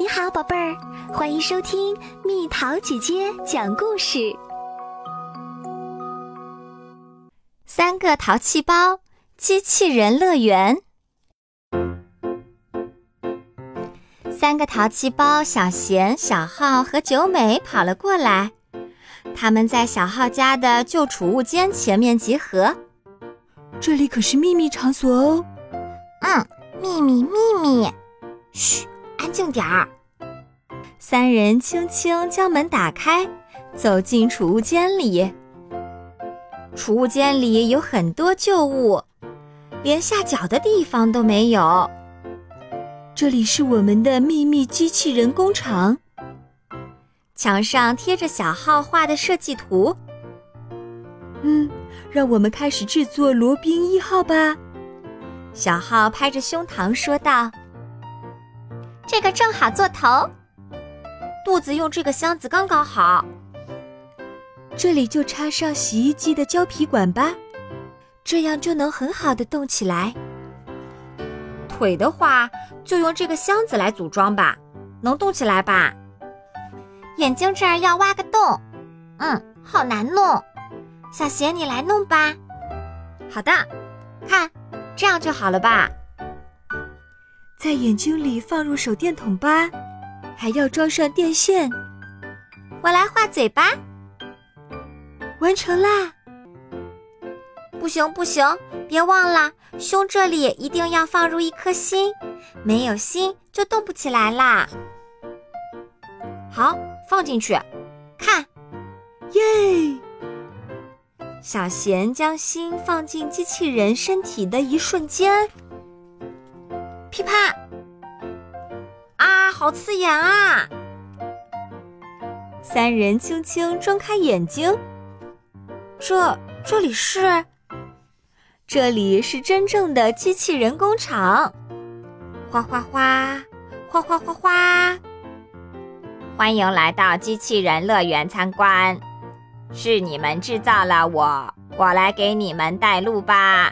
你好，宝贝儿，欢迎收听蜜桃姐姐讲故事。三个淘气包机器人乐园。三个淘气包小贤、小浩和九美跑了过来，他们在小浩家的旧储物间前面集合。这里可是秘密场所哦。秘密。嘘，安静点儿。三人轻轻将门打开，走进储物间里。储物间里有很多旧物，连下脚的地方都没有。这里是我们的秘密机器人工厂。墙上贴着小浩画的设计图。让我们开始制作罗宾一号吧。小浩拍着胸膛说道，这个正好做头，肚子用这个箱子刚刚好。这里就插上洗衣机的胶皮管吧，这样就能很好的动起来。腿的话，就用这个箱子来组装吧，能动起来吧。眼睛这儿要挖个洞，好难弄。小贤你来弄吧。好的，看，这样就好了吧。在眼睛里放入手电筒吧，还要装上电线。我来画嘴巴。完成啦。不行，别忘了，胸这里一定要放入一颗心，没有心就动不起来啦。好，放进去，看，耶！小贤将心放进机器人身体的一瞬间，噼啪！啊，好刺眼啊！三人轻轻睁开眼睛，这里是？这里是真正的机器人工厂。哗哗哗，哗哗哗哗！欢迎来到机器人乐园参观。是你们制造了我来给你们带路吧。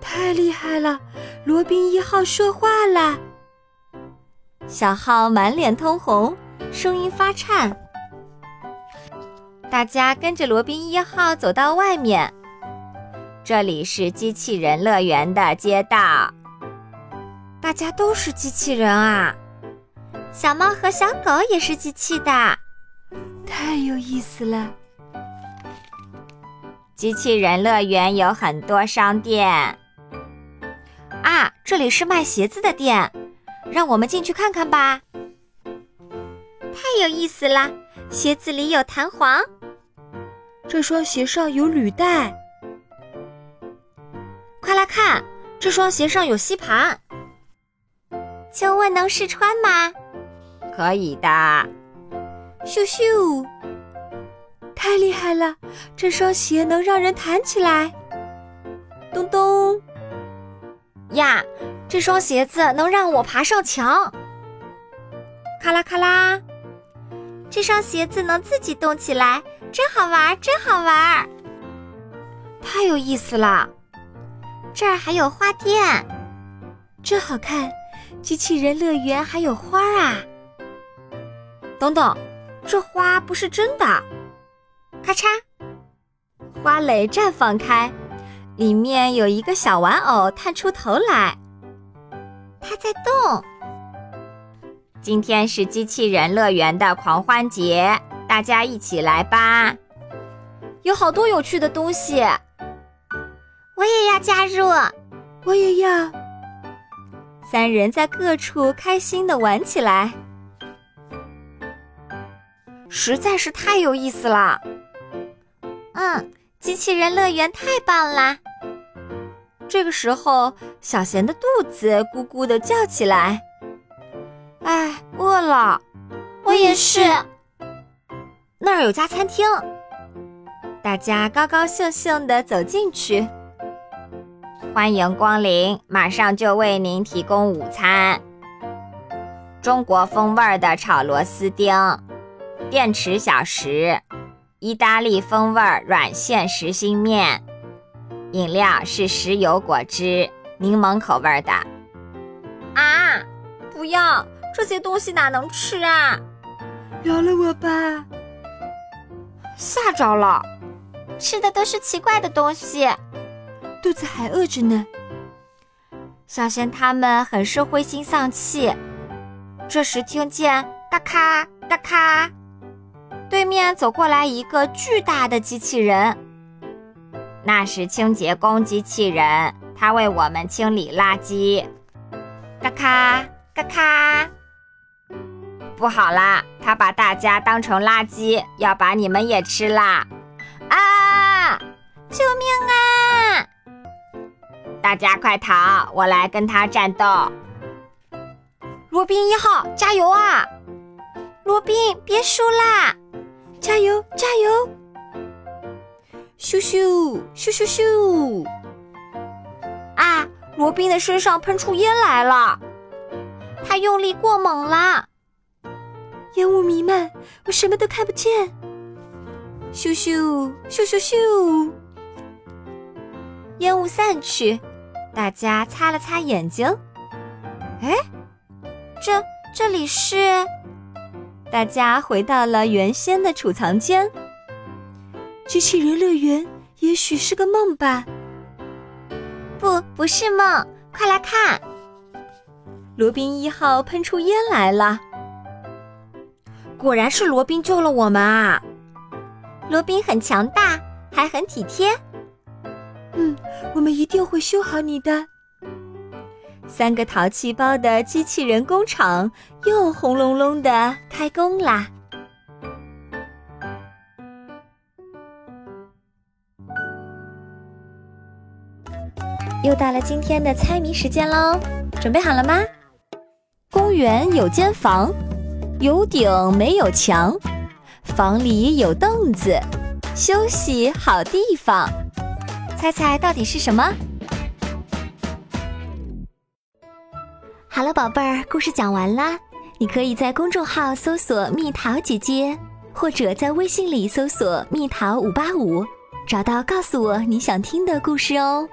太厉害了，罗宾一号说话了。小浩满脸通红，声音发颤。大家跟着罗宾一号走到外面。这里是机器人乐园的街道。大家都是机器人啊。小猫和小狗也是机器的。太有意思了！机器人乐园有很多商店啊，这里是卖鞋子的店，让我们进去看看吧。太有意思了，鞋子里有弹簧，这双鞋上有履带。快来看，这双鞋上有吸盘。请问能试穿吗？可以的。咻咻，太厉害了，这双鞋能让人弹起来。咚咚呀，这双鞋子能让我爬上墙。咔啦咔啦，这双鞋子能自己动起来，真好玩。太有意思了。这儿还有花店，真好看，机器人乐园还有花啊。等等，这花不是真的。咔嚓，花蕾绽放开，里面有一个小玩偶探出头来，它在动。今天是机器人乐园的狂欢节，大家一起来吧，有好多有趣的东西。我也要加入。我也要。三人在各处开心地玩起来。实在是太有意思了。机器人乐园太棒了。这个时候，小贤的肚子咕咕地叫起来。哎，饿了。我也是。那儿有家餐厅。大家高高兴兴地走进去。欢迎光临，马上就为您提供午餐。中国风味的炒螺丝丁。电池小食，意大利风味软馅实心面，饮料是石油果汁，柠檬口味的。啊，不要，这些东西哪能吃啊？饶了我吧！吓着了，吃的都是奇怪的东西，肚子还饿着呢。小贤他们很是灰心丧气，这时听见嘎咔嘎咔，对面走过来一个巨大的机器人。那是清洁工机器人，它为我们清理垃圾。嘎咔嘎咔，不好啦，它把大家当成垃圾，要把你们也吃啦！啊！救命啊！大家快逃，我来跟它战斗。罗宾一号，加油啊！罗宾，别输啦！加油，加油！咻咻咻咻咻！啊！罗宾的身上喷出烟来了，他用力过猛了，烟雾弥漫，我什么都看不见。咻咻咻咻咻！烟雾散去，大家擦了擦眼睛。哎，这里是？大家回到了原先的储藏间。机器人乐园也许是个梦吧？不是梦，快来看！罗宾一号喷出烟来了。果然是罗宾救了我们啊！罗宾很强大，还很体贴。我们一定会修好你的。三个淘气包的机器人工厂又轰隆隆的开工啦！又到了今天的猜谜时间喽，准备好了吗？公园有间房，有顶没有墙，房里有凳子，休息好地方。猜猜到底是什么？好了，宝贝儿，故事讲完啦。你可以在公众号搜索蜜桃姐姐，或者在微信里搜索蜜桃585，找到告诉我你想听的故事哦。